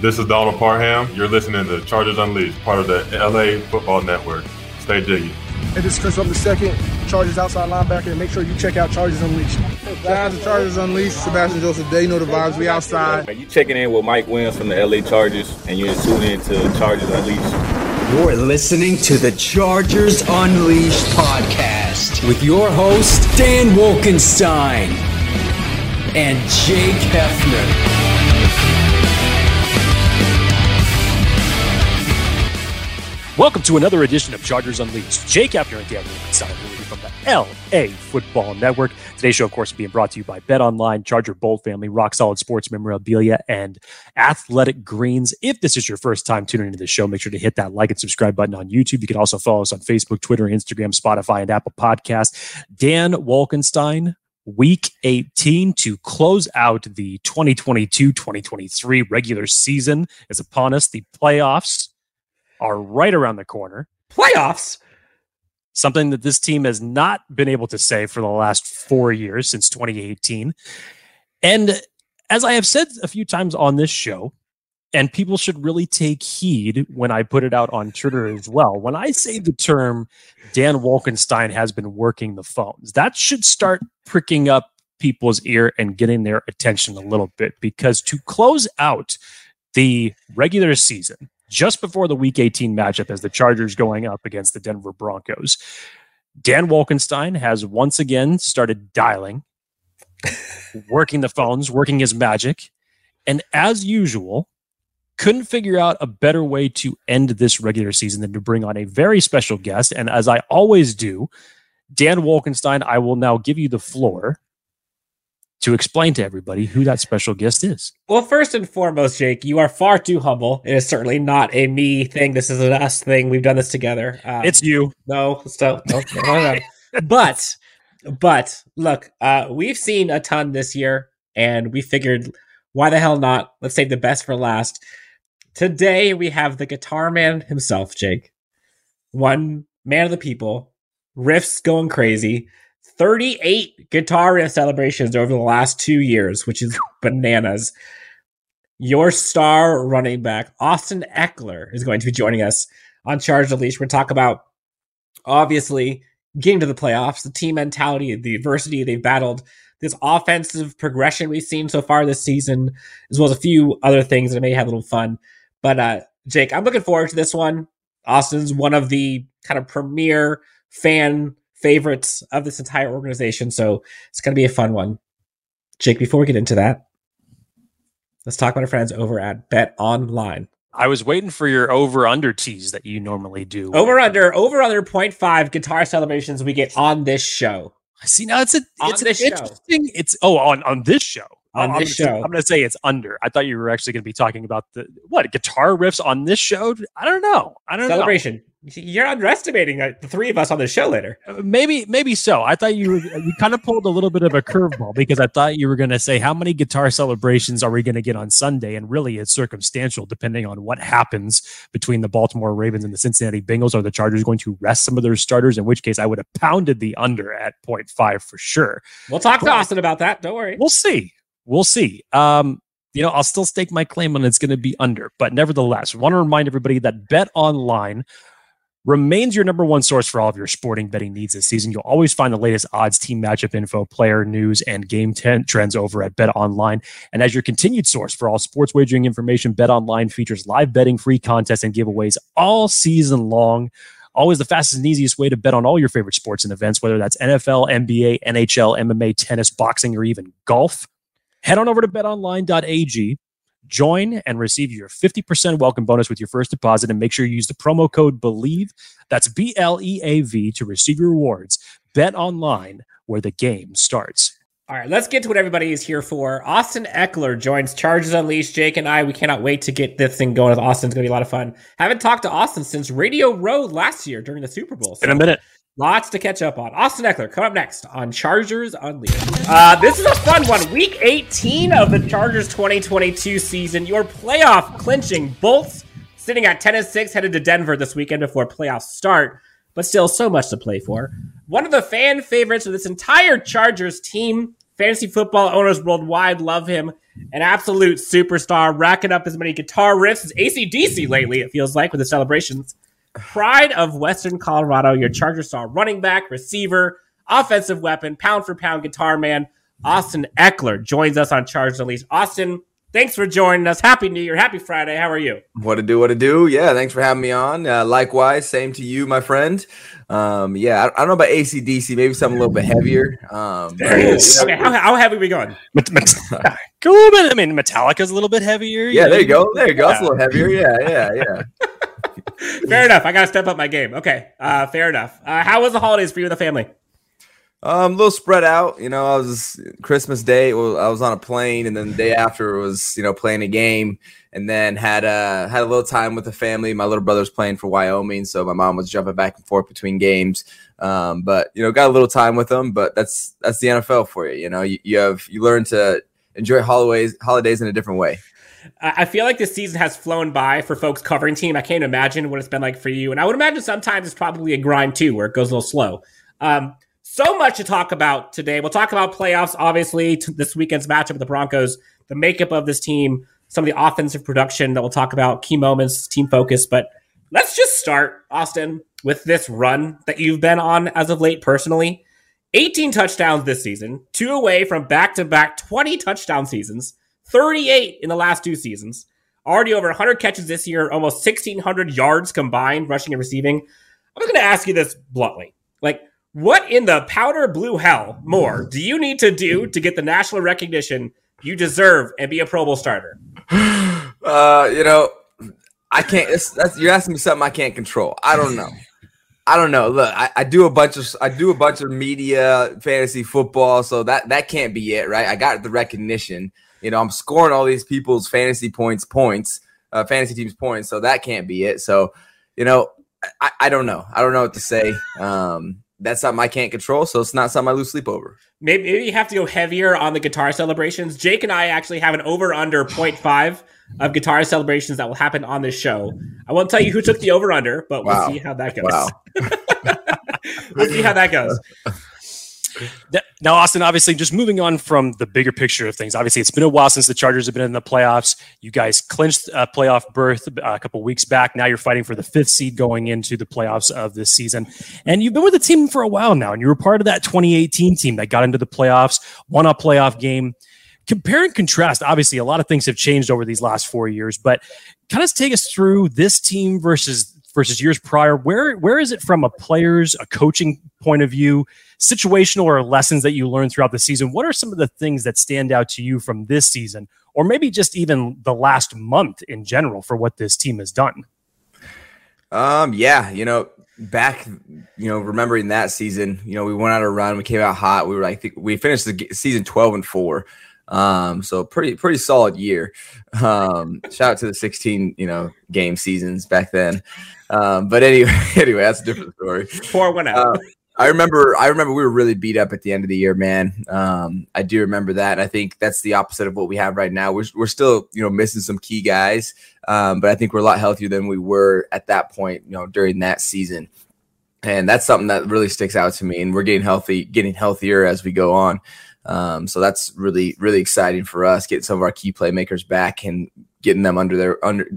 This is Donald Parham. You're listening to Chargers Unleashed, part of the L.A. Football Network. Stay jiggy. Hey, this is Chris Robin II, Chargers outside linebacker, and make sure you check out Chargers Unleashed. Guys, the Chargers Unleashed, Sebastian Joseph Day, know the vibes, we outside. You checking in with Mike Williams from the L.A. Chargers, and you're tuning in to Chargers Unleashed. You're listening to the Chargers Unleashed podcast with your host, Dan Wolkenstein and Jake Heffner. Welcome to another edition of Chargers Unleashed. Jake Heffner and Dan Wolkenstein from the L.A. Football Network. Today's show, of course, being brought to you by Bet Online, Charger Bowl Family, Rock Solid Sports Memorabilia, and Athletic Greens. If this is your first time tuning into the show, make sure to hit that like and subscribe button on YouTube. You can also follow us on Facebook, Twitter, Instagram, Spotify, and Apple Podcasts. Dan Wolkenstein, Week 18 to close out the 2022-2023 regular season is upon us. The playoffs are right around the corner. Playoffs? Something that this team has not been able to say for the last 4 years, since 2018. And as I have said a few times on this show, and people should really take heed when I put it out on Twitter as well, when I say the term Dan Wolkenstein has been working the phones, that should start pricking up people's ear and getting their attention a little bit, because to close out the regular season, just before the Week 18 matchup as the Chargers going up against the Denver Broncos, Dan Wolkenstein has once again started dialing, working the phones, working his magic, and as usual, couldn't figure out a better way to end this regular season than to bring on a very special guest. And as I always do, Dan Wolkenstein, I will now give you the floor to explain to everybody who that special guest is. Well, first and foremost, Jake, you are far too humble. It is certainly not a me thing. This is an us thing. We've done this together. It's you. No. But look, we've seen a ton this year, and we figured, why the hell not? Let's save the best for last. Today, we have the guitar man himself, Jake. One man of the people. Riffs going crazy. 38 guitar riff celebrations over the last 2 years, which is bananas. Your star running back, Austin Ekeler, is going to be joining us on Charge the Leash. We're going to talk about, obviously, getting to the playoffs, the team mentality, the adversity they've battled, this offensive progression we've seen so far this season, as well as a few other things that may have a little fun. But Jake, I'm looking forward to this one. Austin's one of the kind of premier fan favorites of this entire organization, so it's going to be a fun one. Jake, before we get into that, let's talk about our friends over at Bet Online. I was waiting for your over-under tease that you normally do. Over-under 0.5 guitar celebrations we get on this show. See, now it's an interesting show. It's on this show. On this show. I'm going to say it's under. I thought you were actually going to be talking about the guitar riffs on this show? I don't know. Celebration. You're underestimating the three of us on the show later. Maybe so. I thought you kind of pulled a little bit of a curveball, because I thought you were going to say, how many guitar celebrations are we going to get on Sunday? And really, it's circumstantial depending on what happens between the Baltimore Ravens and the Cincinnati Bengals. Are the Chargers going to rest some of their starters? In which case, I would have pounded the under at 0.5 for sure. We'll talk to Austin about that. Don't worry. We'll see. I'll still stake my claim on it's going to be under. But nevertheless, I want to remind everybody that Bet Online remains your number one source for all of your sporting betting needs this season. You'll always find the latest odds, team matchup info, player news, and game trends over at Bet Online. And as your continued source for all sports wagering information, Bet Online features live betting, free contests, and giveaways all season long. Always the fastest and easiest way to bet on all your favorite sports and events, whether that's NFL, NBA, NHL, MMA, tennis, boxing, or even golf. Head on over to betonline.ag. Join and receive your 50% welcome bonus with your first deposit, and make sure you use the promo code BELIEVE, that's BLEAV, to receive your rewards. Bet Online, where the game starts. All right, let's get to what everybody is here for. Austin Ekeler joins Chargers Unleashed. Jake and I, we cannot wait to get this thing going with Austin. It's going to be a lot of fun. Haven't talked to Austin since Radio Row last year during the Super Bowl. So in a minute. Lots to catch up on. Austin Ekeler, come up next on Chargers Unleashed. This is a fun one. Week 18 of the Chargers 2022 season. Your playoff clinching Bolts sitting at 10-6, headed to Denver this weekend before playoffs start, but still so much to play for. One of the fan favorites of this entire Chargers team. Fantasy football owners worldwide love him. an absolute superstar, racking up as many guitar riffs as AC/DC lately, it feels like, with the celebrations. Pride of Western Colorado, your Charger star running back, receiver, offensive weapon, pound-for-pound guitar man, Austin Ekeler joins us on Charge the Leash. Austin, thanks for joining us. Happy New Year. Happy Friday. How are you? What to do? Yeah, thanks for having me on. Likewise, same to you, my friend. I don't know about AC/DC. Maybe something a little bit heavier. Okay, how heavy are we going? I mean, Metallica's a little bit heavier. Yeah, there you go. It's a little heavier. Yeah. Fair enough. I got to step up my game. Okay, fair enough. How was the holidays for you and the family? A little spread out, I was Christmas Day. Well, I was on a plane, and then the day after was, playing a game, and then had a little time with the family. My little brother's playing for Wyoming, so my mom was jumping back and forth between games. But got a little time with them. But that's the NFL for you. You learn to enjoy holidays in a different way. I feel like this season has flown by for folks covering team. I can't imagine what it's been like for you, and I would imagine sometimes it's probably a grind too, where it goes a little slow. So much to talk about today. We'll talk about playoffs, obviously, this weekend's matchup with the Broncos, the makeup of this team, some of the offensive production that we'll talk about, key moments, team focus. But let's just start, Austin, with this run that you've been on as of late personally. 18 touchdowns this season, 2 away from back-to-back 20 touchdown seasons, 38 in the last 2 seasons, already over 100 catches this year, almost 1,600 yards combined, rushing and receiving. I'm going to ask you this bluntly. What in the powder blue hell more do you need to do to get the national recognition you deserve and be a Pro Bowl starter? I can't. You're asking me something I can't control. I don't know. Look, I do a bunch of media, fantasy football, so that can't be it, right? I got the recognition. I'm scoring all these people's fantasy fantasy teams points, so that can't be it. So, I don't know. I don't know what to say. That's something I can't control, so it's not something I lose sleep over. Maybe you have to go heavier on the guitar celebrations. Jake and I actually have an over-under 0.5 of guitar celebrations that will happen on this show. I won't tell you who took the over-under, but we'll see how that goes. Wow. We'll see how that goes. Now, Austin, obviously, just moving on from the bigger picture of things, obviously, it's been a while since the Chargers have been in the playoffs. You guys clinched a playoff berth a couple weeks back. Now you're fighting for the 5th seed going into the playoffs of this season. And you've been with the team for a while now, and you were part of that 2018 team that got into the playoffs, won a playoff game. Compare and contrast, obviously, a lot of things have changed over these last 4 years, but kind of take us through this team versus years prior. Where is it from a player's, a coaching point of view, situational or lessons that you learned throughout the season? What are some of the things that stand out to you from this season, or maybe just even the last month in general for what this team has done? Remembering that season, we went out a run, we came out hot. We were, I think we finished the season 12-4. So pretty solid year. Shout out to the 16, game seasons back then. But anyway, that's a different story. Four went out. I remember we were really beat up at the end of the year, man. I do remember that. And I think that's the opposite of what we have right now. We're still, missing some key guys. But I think we're a lot healthier than we were at that point, during that season. And that's something that really sticks out to me, and we're getting healthier as we go on. So that's really, really exciting for us, getting some of our key playmakers back and getting them under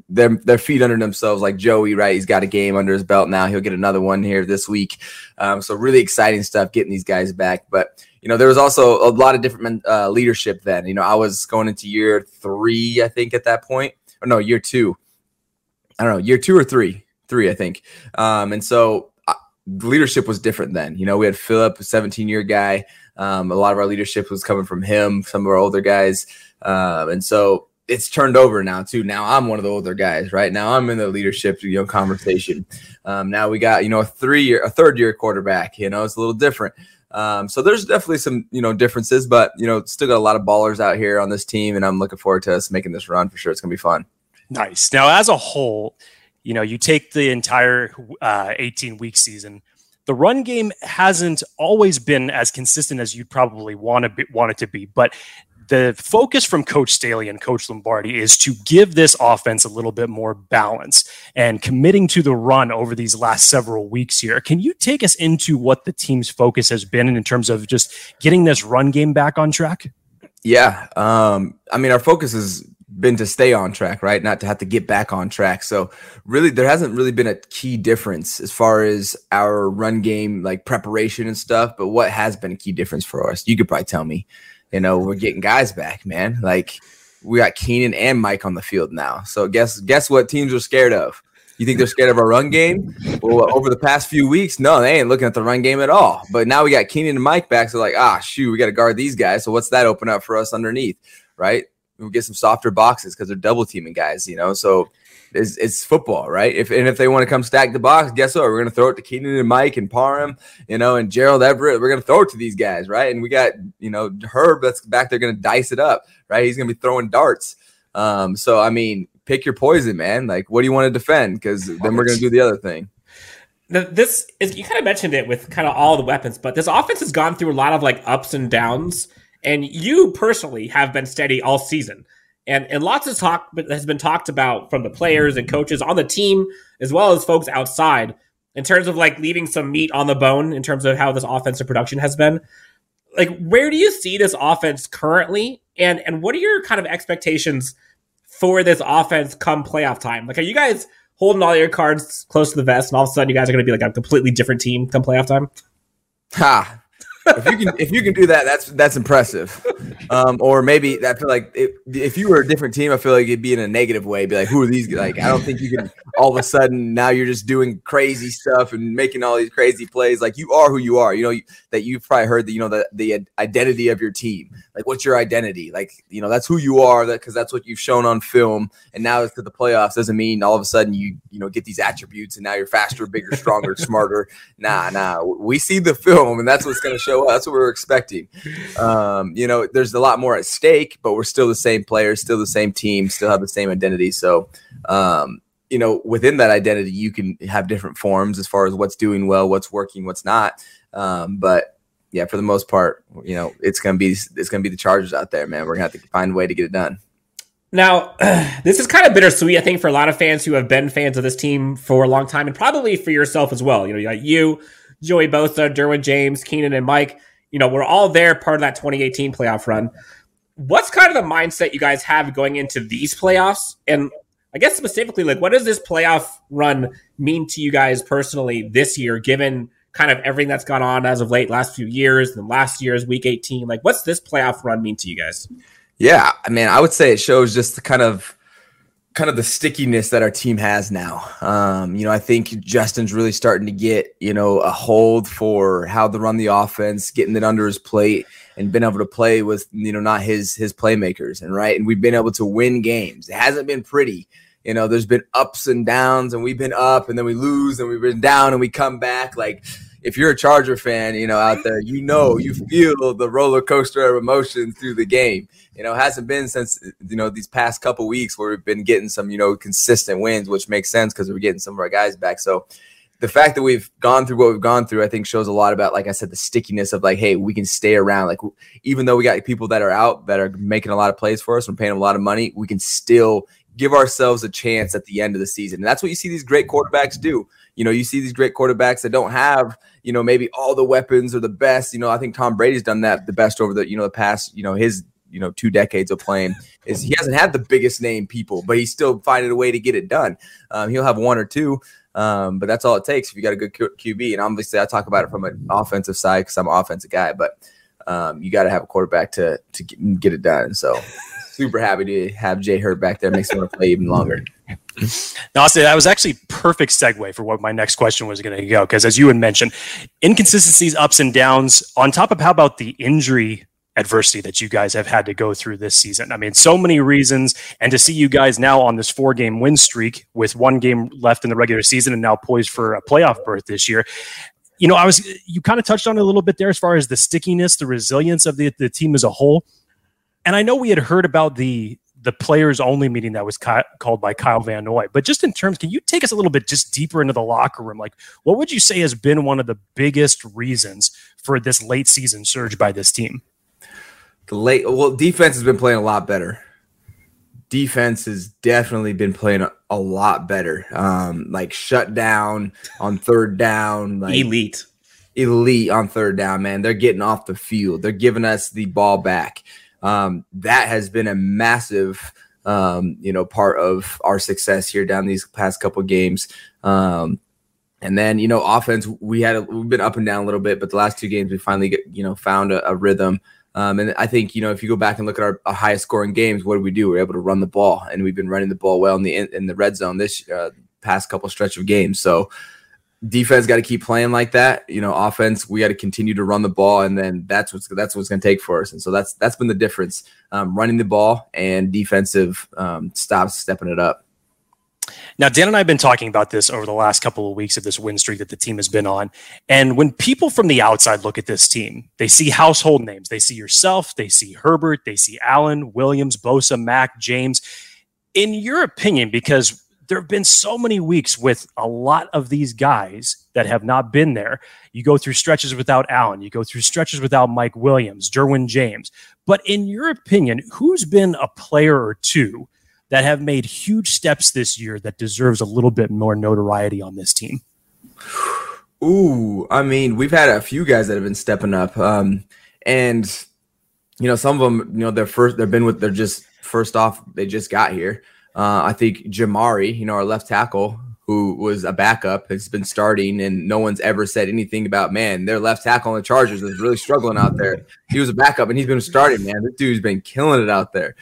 their feet under themselves, like Joey, right? He's got a game under his belt now. He'll get another one here this week. So really exciting stuff, getting these guys back. But, there was also a lot of different leadership then. I was going into year 3, I think, at that point. Or no, year 2. I don't know, year 2 or 3. 3, I think. And so the leadership was different then. We had Phillip, a 17-year guy. A lot of our leadership was coming from him, some of our older guys. And so it's turned over now too. Now I'm one of the older guys, right? Now I'm in the leadership, conversation. Now we got, a third-year quarterback, it's a little different. So there's definitely some, differences, but, still got a lot of ballers out here on this team, and I'm looking forward to us making this run for sure. It's going to be fun. Nice. Now, as a whole, you take the entire 18-week season. The run game hasn't always been as consistent as you'd probably want it to be, but the focus from Coach Staley and Coach Lombardi is to give this offense a little bit more balance and committing to the run over these last several weeks here. Can you take us into what the team's focus has been in terms of just getting this run game back on track? Yeah. I mean, our focus has been to stay on track, right? Not to have to get back on track. So really, there hasn't really been a key difference as far as our run game, like preparation and stuff. But what has been a key difference for us? You could probably tell me, you know, we're getting guys back, man. Like, we got Keenan and Mike on the field now. So guess what teams are scared of? You think they're scared of our run game? Well, over the past few weeks, no, they ain't looking at the run game at all. But now we got Keenan and Mike back. So like, shoot, we got to guard these guys. So what's that open up for us underneath, right? We'll get some softer boxes because they're double teaming guys, you know? So it's football, right? If they want to come stack the box, guess what? We're going to throw it to Keenan and Mike and Parham, you know, and Gerald Everett. We're going to throw it to these guys, right? And we got, you know, Herb that's back there going to dice it up, right? He's going to be throwing darts. So, I mean, pick your poison, man. Like, what do you want to defend? Because then we're going to do the other thing. Now, this is, you kind of mentioned it with kind of all the weapons, but this offense has gone through a lot of like ups and downs, and you personally have been steady all season. And lots of talk has been talked about from the players and coaches on the team, as well as folks outside, in terms of like leaving some meat on the bone in terms of how this offensive production has been. Like, where do you see this offense currently? And what are your kind of expectations for this offense come playoff time? Like, are you guys holding all your cards close to the vest, and all of a sudden you guys are going to be like a completely different team come playoff time? Ha! If you can do that, that's impressive. Or maybe I feel like if you were a different team, I feel like it'd be in a negative way. Be like, who are these? Like, I don't think you can. All of a sudden, now you're just doing crazy stuff and making all these crazy plays. Like, you are who you are. You know that you've probably heard that. You know the identity of your team. Like, what's your identity? Like, you know, that's who you are, because that's what you've shown on film. And now it's to the playoffs doesn't mean all of a sudden you know get these attributes and now you're faster, bigger, stronger, smarter. Nah. We see the film, and that's what's going to show up. That's what we're expecting. You know, there's a lot more at stake, but we're still the same players, still the same team, still have the same identity. So, you know, within that identity, you can have different forms as far as what's doing well, what's working, what's not. But yeah, for the most part, you know, it's gonna be the Chargers out there, man. We're gonna have to find a way to get it done. Now, this is kind of bittersweet, I think, for a lot of fans who have been fans of this team for a long time, and probably for yourself as well. You know, you, Joey Bosa, Derwin James, Keenan, and Mike. You know, we're all there, part of that 2018 playoff run. What's kind of the mindset you guys have going into these playoffs? And I guess specifically, like, what does this playoff run mean to you guys personally this year, given kind of everything that's gone on as of late, last few years, and last year's Week 18. Like, what's this playoff run mean to you guys? Yeah, I mean, I would say it shows just the kind of the stickiness that our team has now. You know, I think Justin's really starting to get, you know, a hold for how to run the offense, getting it under his plate, and been able to play with, you know, not his playmakers. And right, and we've been able to win games. It hasn't been pretty. You know, there's been ups and downs, and we've been up, and then we lose, and we've been down, and we come back. Like, if you're a Charger fan, you know, out there, you know, you feel the roller coaster of emotions through the game. You know, it hasn't been since, you know, these past couple weeks where we've been getting some, you know, consistent wins, which makes sense because we're getting some of our guys back. So the fact that we've gone through what we've gone through, I think, shows a lot about, like I said, the stickiness of, like, hey, we can stay around. Like, even though we got people that are out that are making a lot of plays for us and paying them a lot of money, we can still give ourselves a chance at the end of the season. And that's what you see these great quarterbacks do. You know, you see these great quarterbacks that don't have, you know, maybe all the weapons or the best. You know, I think Tom Brady's done that the best over the, you know, the past, you know, his, you know, 2 decades of playing is he hasn't had the biggest name people, but he's still finding a way to get it done. He'll have one or two, but that's all it takes if you got a good QB. And obviously I talk about it from an offensive side because I'm an offensive guy, but you got to have a quarterback to get it done. So super happy to have Jay Hurd back there. Makes me want to play even longer. No, I'll say that was actually perfect segue for what my next question was going to go. Because as you had mentioned, inconsistencies, ups and downs, on top of how about the injury adversity that you guys have had to go through this season. I mean, so many reasons. And to see you guys now on this 4-game win streak with 1 game left in the regular season and now poised for a playoff berth this year. You know, you kind of touched on it a little bit there as far as the stickiness, the resilience of the team as a whole. And I know we had heard about the players-only meeting that was called by Kyle Vannoy, but just in terms, can you take us a little bit just deeper into the locker room? Like, what would you say has been one of the biggest reasons for this late-season surge by this team? Defense has been playing a lot better. Defense has definitely been playing a lot better. Like, shut down on third down. Like, elite on third down, man. They're getting off the field. They're giving us the ball back. that has been a massive, part of our success here down these past couple of games. And then, offense, we've been up and down a little bit, but the last two games we finally, found a rhythm. And I think, if you go back and look at our highest scoring games, what did we do? We were able to run the ball, and we've been running the ball well in the red zone this past couple stretch of games. So defense got to keep playing like that. Offense, we got to continue to run the ball, and then that's what's going to take for us. And so that's been the difference, running the ball and defensive stops, stepping it up. Now, Dan and I have been talking about this over the last couple of weeks of this win streak that the team has been on. And when people from the outside look at this team, they see household names. They see yourself. They see Herbert. They see Allen, Williams, Bosa, Mack, James. In your opinion, because there have been so many weeks with a lot of these guys that have not been there. You go through stretches without Allen. You go through stretches without Mike Williams, Derwin James. But in your opinion, who's been a player or two that have made huge steps this year that deserves a little bit more notoriety on this team? Ooh, I mean, we've had a few guys that have been stepping up. And, some of them, they just got here. I think Jamari, our left tackle, who was a backup, has been starting, and no one's ever said anything about, man, their left tackle on the Chargers is really struggling out there. He was a backup, and he's been starting, man. This dude's been killing it out there.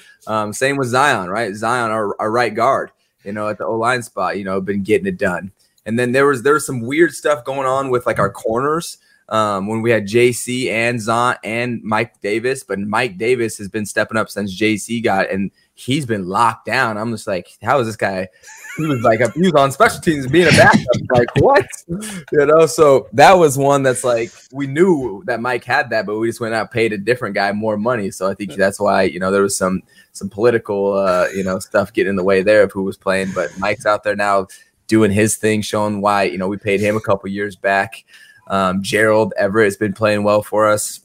Same with Zion, right? Zion, our right guard, at the O-line spot, been getting it done. And then there was some weird stuff going on with, like, our corners when we had J.C. and Zion and Mike Davis. But Mike Davis has been stepping up since J.C. got – and he's been locked down. I'm just like, how is this guy – he was on special teams being a backup. Like, what? So that was one that's like, we knew that Mike had that, but we just went out and paid a different guy more money. So I think that's why, there was some political, stuff getting in the way there of who was playing. But Mike's out there now doing his thing, showing why, we paid him a couple years back. Gerald Everett has been playing well for us.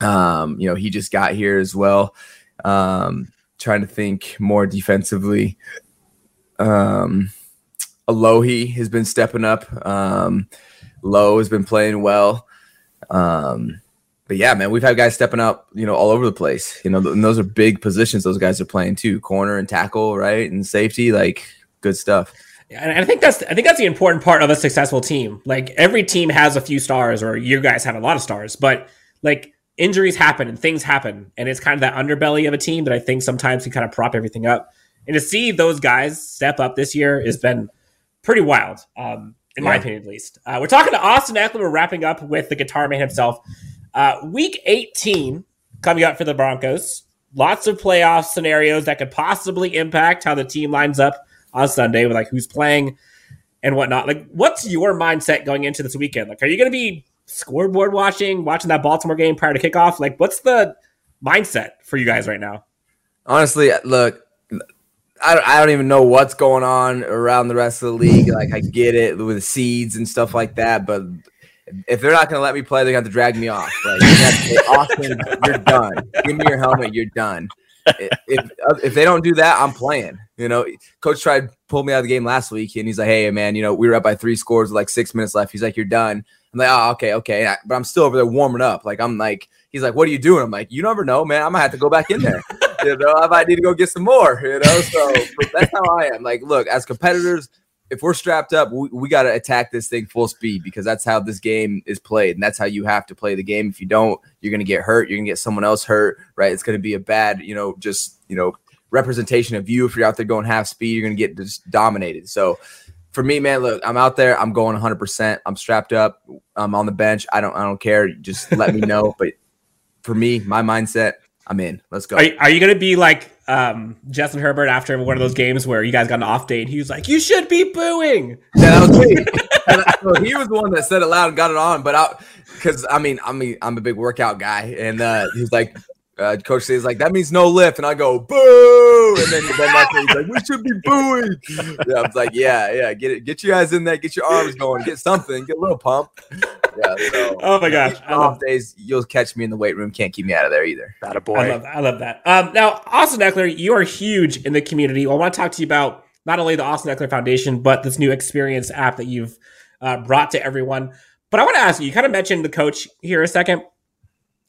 He just got here as well. Trying to think more defensively. Alohi has been stepping up. Lowe has been playing well. But yeah, man, we've had guys stepping up, all over the place. And those are big positions those guys are playing too. Corner and tackle, right? And safety, like, good stuff. And I think that's the important part of a successful team. Like, every team has a few stars, or you guys have a lot of stars, but like, injuries happen and things happen. And it's kind of that underbelly of a team that I think sometimes can kind of prop everything up. And to see those guys step up this year has been pretty wild, in my opinion, at least. We're talking to Austin Ekeler. We're wrapping up with the guitar man himself. Week 18 coming up for the Broncos. Lots of playoff scenarios that could possibly impact how the team lines up on Sunday with, like, who's playing and whatnot. Like, what's your mindset going into this weekend? Like, are you going to be scoreboard watching that Baltimore game prior to kickoff? Like, what's the mindset for you guys right now? Honestly, look, I don't even know what's going on around the rest of the league. Like, I get it with seeds and stuff like that, but if they're not going to let me play, they're going to have to drag me off. Like, you have to say, Austin, you're done. Give me your helmet. You're done. If they don't do that, I'm playing. Coach tried to pull me out of the game last week, and he's like, hey, man, we were up by 3 scores with like 6 minutes left. He's like, you're done. I'm like, oh, okay. But I'm still over there warming up. Like, I'm like, he's like, what are you doing? I'm like, you never know, man. I'm going to have to go back in there. I might need to go get some more, So that's how I am. Like, look, as competitors, if we're strapped up, we got to attack this thing full speed, because that's how this game is played. And that's how you have to play the game. If you don't, you're going to get hurt. You're going to get someone else hurt, right? It's going to be a bad, representation of you. If you're out there going half speed, you're going to get just dominated. So for me, man, look, I'm out there. I'm going 100%. I'm strapped up. I'm on the bench. I don't care. Just let me know. But for me, my mindset, I'm in. Let's go. Are you going to be like Justin Herbert after one of those games where you guys got an off day and he was like, you should be booing? Yeah, that was me. So he was the one that said it loud and got it on. But because, I'm a big workout guy. And he's like, Coach C's like, that means no lift. And I go, boo. And then my he's like, we should be booing. Yeah, I was like, yeah, get it. Get you guys in there. Get your arms going. Get something. Get a little pump. Yeah, so, oh my gosh. Off days, you'll catch me in the weight room. Can't keep me out of there either. Attaboy. I love that. Now, Austin Ekeler, you are huge in the community. I want to talk to you about not only the Austin Ekeler Foundation, but this new experience app that you've brought to everyone. But I want to ask you kind of mentioned the coach here a second.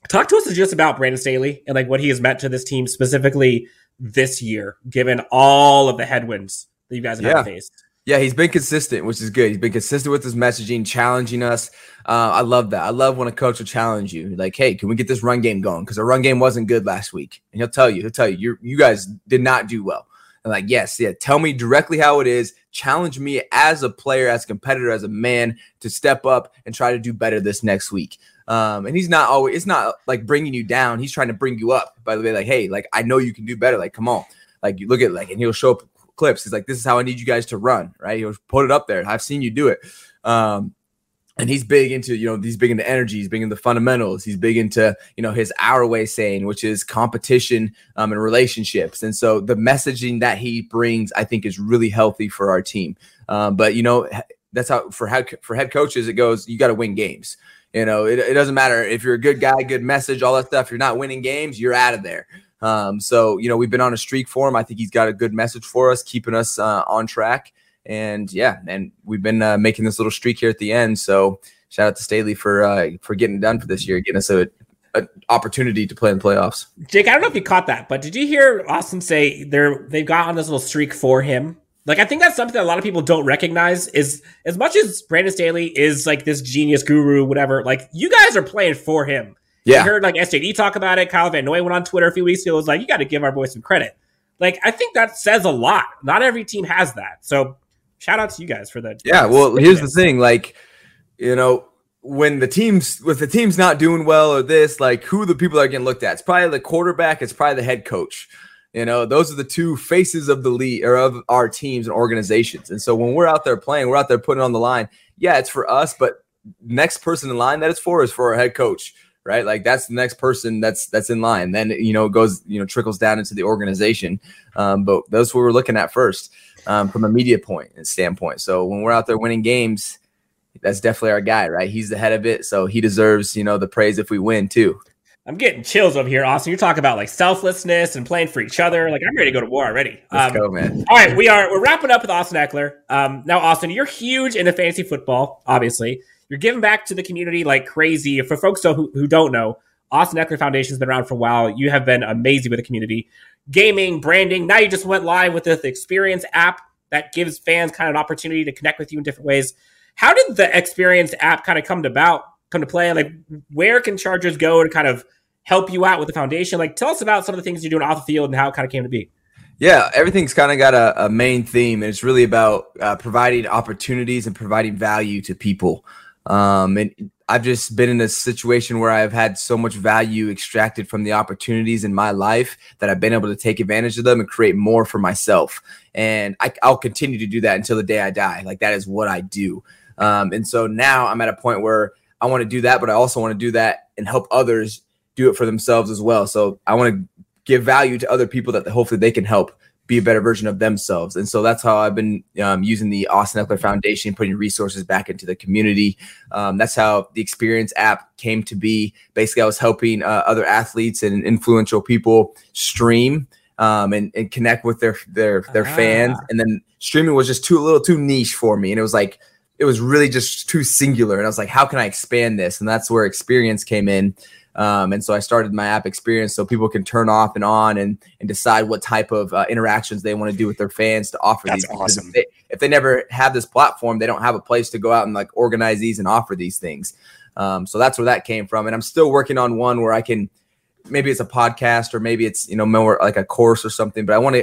Talk to us just about Brandon Staley and like what he has meant to this team specifically this year, given all of the headwinds that you guys have faced. Yeah, he's been consistent, which is good. He's been consistent with his messaging, challenging us. I love that. I love when a coach will challenge you. Like, hey, can we get this run game going? Because our run game wasn't good last week. And he'll tell you, you guys did not do well. And like, yes, tell me directly how it is. Challenge me as a player, as a competitor, as a man to step up and try to do better this next week. And he's not always, it's not like bringing you down. He's trying to bring you up, by the way, like, hey, like, I know you can do better. Like, come on. Like, you look at like, and he'll show up clips. He's like, this is how I need you guys to run, right? He'll put it up there. I've seen you do it. And he's big into, he's big into energy. He's big into fundamentals. He's big into, his our way saying, which is competition and relationships. And so the messaging that he brings, I think, is really healthy for our team. But, that's how for head coaches, it goes, you got to win games. It doesn't matter if you're a good guy, good message, all that stuff. If you're not winning games, you're out of there. So we've been on a streak for him. I think he's got a good message for us, keeping us on track. And and we've been making this little streak here at the end. So shout out to Staley for getting it done for this year, getting us an opportunity to play in the playoffs. Jake, I don't know if you caught that, but did you hear Austin say they've got on this little streak for him? Like, I think that's something that a lot of people don't recognize is as much as Brandon Staley is like this genius guru, whatever, like you guys are playing for him. Yeah. I heard like SJD talk about it. Kyle Vannoy went on Twitter a few weeks ago. It was like, you got to give our boys some credit. Like, I think that says a lot. Not every team has that. So shout out to you guys for that. Yeah. Well, here's the thing. Like, when the team's not doing well or this, like who the people are getting looked at, it's probably the quarterback. It's probably the head coach. Those are the two faces of the league or of our teams and organizations. And so when we're out there playing, we're out there putting on the line. Yeah, it's for us, but next person in line that it's for is for our head coach, right? Like that's the next person that's in line. Then, it goes, trickles down into the organization. But that's what we're looking at first from a media point and standpoint. So when we're out there winning games, that's definitely our guy, right? He's the head of it. So he deserves, the praise if we win too. I'm getting chills over here, Austin. You're talking about like selflessness and playing for each other. Like I'm ready to go to war already. Let's go, man. All right, we're wrapping up with Austin Ekeler. Now, Austin, you're huge into fantasy football. Obviously, you're giving back to the community like crazy. For folks who don't know, Austin Ekeler Foundation has been around for a while. You have been amazing with the community, gaming, branding. Now you just went live with the Experience app that gives fans kind of an opportunity to connect with you in different ways. How did the Experience app kind of come to play? Like, where can Chargers go to kind of help you out with the foundation? Like, tell us about some of the things you're doing off the field and how it kind of came to be. Yeah, everything's kind of got a main theme, and it's really about providing opportunities and providing value to people. And I've just been in a situation where I've had so much value extracted from the opportunities in my life that I've been able to take advantage of them and create more for myself. And I'll continue to do that until the day I die. Like, that is what I do. And so now I'm at a point where I want to do that, but I also want to do that and help others do it for themselves as well. So I want to give value to other people that hopefully they can help be a better version of themselves. And so that's how I've been using the Austin Ekeler Foundation, putting resources back into the community. That's how the Experience app came to be. Basically, I was helping other athletes and influential people stream and connect with their fans. And then streaming was just a little too niche for me. And it was really just too singular. And I was like, how can I expand this? And that's where Experience came in. And so I started my app Experience so people can turn off and on and decide what type of interactions they want to do with their fans to offer. That's these. Awesome. If they never have this platform, they don't have a place to go out and like organize these and offer these things. So that's where that came from. And I'm still working on one where I can, maybe it's a podcast or maybe it's, more like a course or something, but I want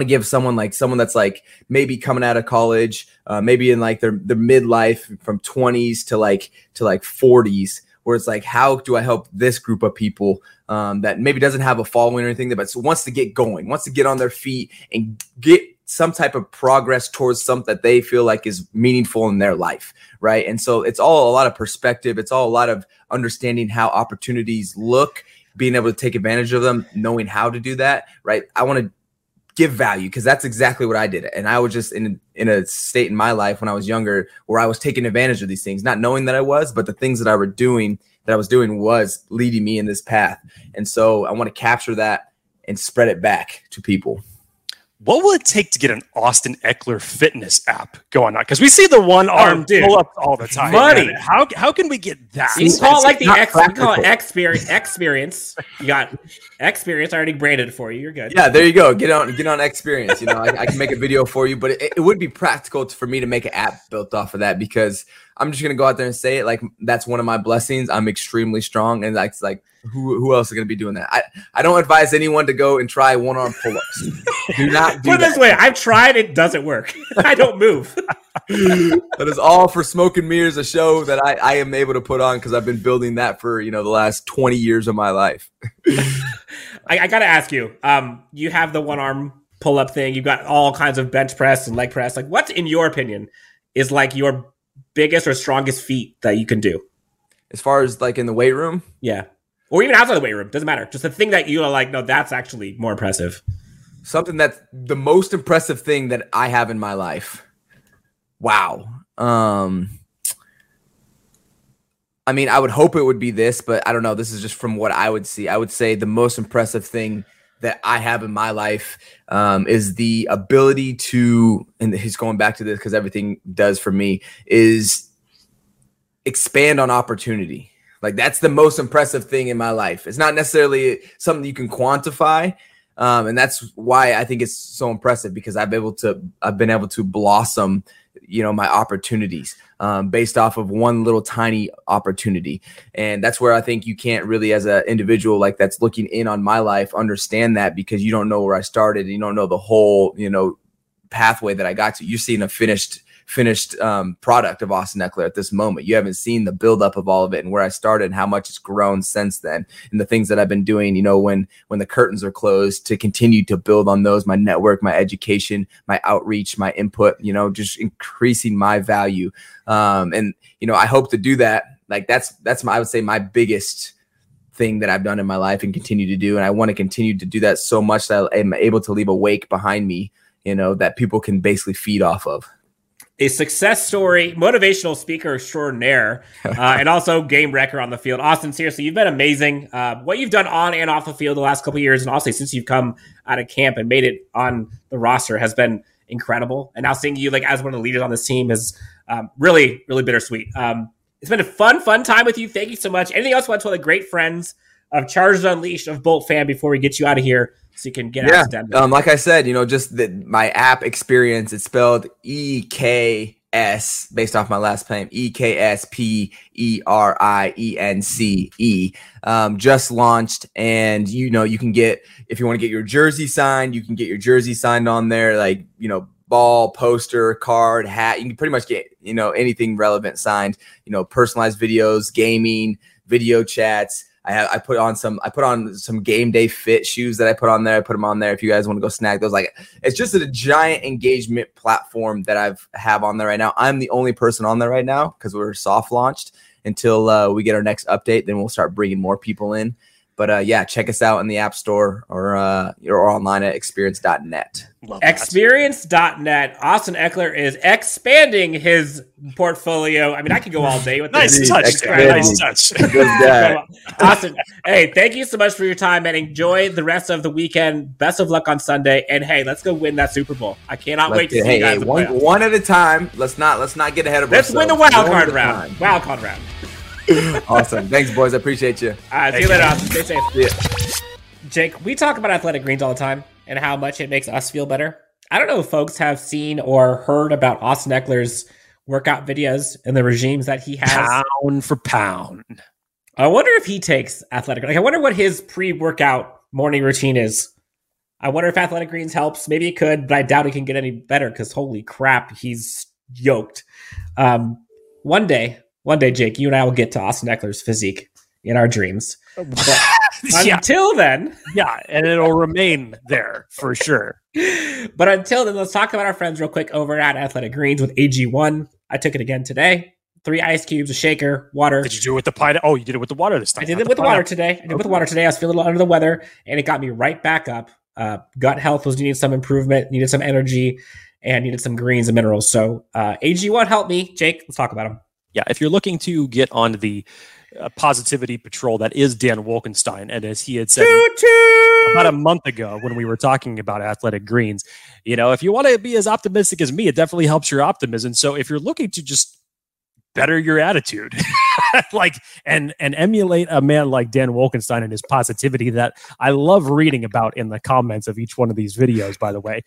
to give someone that's like maybe coming out of college, maybe in like their midlife from 20s to 40s, where it's like, how do I help this group of people that maybe doesn't have a following or anything, but wants to get going, wants to get on their feet and get some type of progress towards something that they feel like is meaningful in their life, right? And so it's all a lot of perspective. It's all a lot of understanding how opportunities look, being able to take advantage of them, knowing how to do that, right? I want to give value because that's exactly what I did. And I was just in a state in my life when I was younger where I was taking advantage of these things, not knowing that I was, but the things that I was doing was leading me in this path. And so I want to capture that and spread it back to people. what will it take to get an Austin Ekeler fitness app going on? Because we see the one-arm pull-up all the time. Money. How can we get that? You call it like the experience. You got experience already branded for you. You're good. Yeah, there you go. Get on experience. You know, I can make a video for you, but it would be practical for me to make an app built off of that, because I'm just gonna go out there and say it. Like, that's one of my blessings. I'm extremely strong, and that's like, who else is gonna be doing that? I don't advise anyone to go and try one-arm pull-ups. Do not do that. Put it this way, I've tried, it doesn't work. I don't move. That is all for Smoke and Mirrors, a show that I am able to put on because I've been building that for the last 20 years of my life. I gotta ask you, you have the one-arm pull-up thing. You've got all kinds of bench press and leg press. Like, what's in your opinion is like your biggest or strongest feat that you can do, as far as like in the weight room, yeah, or even outside the weight room? Doesn't matter. Just the thing that you are like, no, that's actually more impressive. Something that's the most impressive thing that I have in my life. Wow. I mean, I would hope it would be this, but I don't know. This is just from what I would see. I would say the most impressive thing that I have in my life is the ability to, and he's going back to this because everything does for me, is expand on opportunity. Like, that's the most impressive thing in my life. It's not necessarily something you can quantify. And that's why I think it's so impressive, because I've been able to blossom, my opportunities based off of one little tiny opportunity. And that's where I think you can't really, as an individual, like that's looking in on my life, understand that, because you don't know where I started. And you don't know the whole, pathway that I got to. You're seeing a finished product of Austin Ekeler at this moment. You haven't seen the buildup of all of it and where I started and how much it's grown since then, and the things that I've been doing, when the curtains are closed, to continue to build on those, my network, my education, my outreach, my input, just increasing my value. And, I hope to do that. Like that's I would say my biggest thing that I've done in my life and continue to do. And I want to continue to do that so much that I'm able to leave a wake behind me, that people can basically feed off of. A success story, motivational speaker extraordinaire, and also game wrecker on the field. Austin, seriously, you've been amazing. What you've done on and off the field the last couple of years, and also since you've come out of camp and made it on the roster, has been incredible. And now seeing you like as one of the leaders on this team is really, really bittersweet. It's been a fun time with you. Thank you so much. Anything else you want to tell the great friends of Charge the Leash, of Bolt Fan, before we get you out of here? So you can get out of Denver. Like I said, just my app experience, it's spelled EKS based off my last name, EKSPERIENCE, just launched. And, you can get, if you want to get your jersey signed, you can get your jersey signed on there. Like, ball, poster, card, hat, you can pretty much get, anything relevant signed, personalized videos, gaming, video chats. I put on some game day fit shoes that I put on there. I put them on there if you guys want to go snag those. Like, it's just a giant engagement platform that I have on there right now. I'm the only person on there right now because we're soft launched until we get our next update. Then we'll start bringing more people in. But check us out in the App Store or online at experience.net. Experience.net. Austin Ekeler is expanding his portfolio. I mean, I could go all day with this. Nice touch. Good guy. Austin, hey, thank you so much for your time, and enjoy the rest of the weekend. Best of luck on Sunday. And hey, let's go win that Super Bowl. I cannot wait to see you guys. One at a time. Let's not get ahead of ourselves. Let's win the wild card round. Awesome. Thanks, boys. I appreciate you. All right, see you later, Austin. Stay safe. Yeah. Jake, we talk about Athletic Greens all the time and how much it makes us feel better. I don't know if folks have seen or heard about Austin Ekeler's workout videos and the regimes that he has. Pound for pound. I wonder if he takes Athletic Greens. Like, I wonder what his pre-workout morning routine is. I wonder if Athletic Greens helps. Maybe it could, but I doubt it can get any better because holy crap, he's yoked. One day, Jake, you and I will get to Austin Ekeler's physique in our dreams. But until then... Yeah, and it'll remain there for sure. But until then, let's talk about our friends real quick over at Athletic Greens with AG1. I took it again today. 3 ice cubes, a shaker, water. Did you do it with the pine? Oh, you did it with the water this time. I did it with the water today. I was feeling a little under the weather, and it got me right back up. Gut health needed some improvement, needed some energy, and needed some greens and minerals. So AG1 helped me. Jake, let's talk about them. Yeah, if you're looking to get on the positivity patrol that is Dan Wolkenstein. And as he had said about a month ago when we were talking about Athletic Greens, you know, if you want to be as optimistic as me, it definitely helps your optimism. So if you're looking to just better your attitude, like and emulate a man like Dan Wolkenstein and his positivity that I love reading about in the comments of each one of these videos, by the way,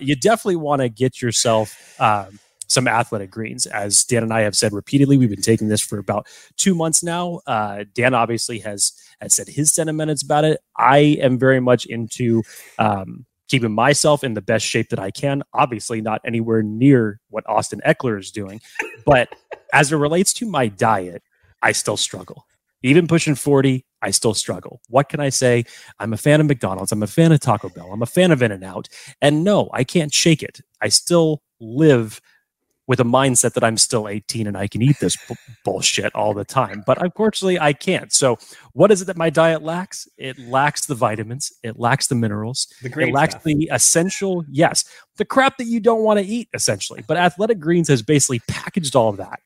you definitely want to get yourself some Athletic Greens. As Dan and I have said repeatedly, we've been taking this for about 2 months now. Dan obviously has said his sentiments about it. I am very much into keeping myself in the best shape that I can. Obviously not anywhere near what Austin Ekeler is doing, but as it relates to my diet, I still struggle. Even pushing 40, I still struggle. What can I say? I'm a fan of McDonald's. I'm a fan of Taco Bell. I'm a fan of In-N-Out. And no, I can't shake it. I still live with a mindset that I'm still 18 and I can eat this bullshit all the time. But unfortunately, I can't. So what is it that my diet lacks? It lacks the vitamins. It lacks the minerals. It lacks the essential, yes, the crap that you don't want to eat, essentially. But Athletic Greens has basically packaged all of that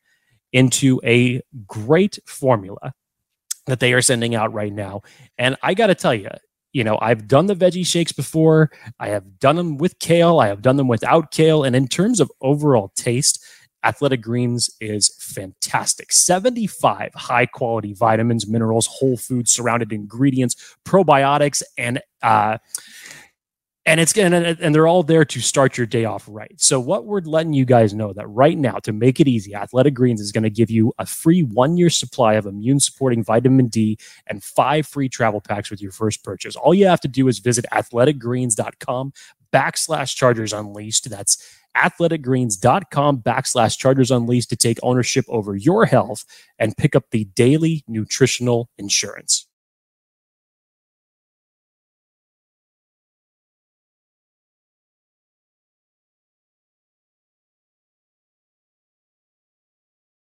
into a great formula that they are sending out right now. And I got to tell you, you know, I've done the veggie shakes before. I have done them with kale. I have done them without kale. And in terms of overall taste, Athletic Greens is fantastic. 75 high-quality vitamins, minerals, whole food, surrounded ingredients, probiotics, and they're all there to start your day off right. So what we're letting you guys know that right now, to make it easy, Athletic Greens is going to give you a free 1-year supply of immune-supporting vitamin D and 5 free travel packs with your first purchase. All you have to do is visit athleticgreens.com/Chargers Unleashed. That's athleticgreens.com/Chargers Unleashed to take ownership over your health and pick up the daily nutritional insurance.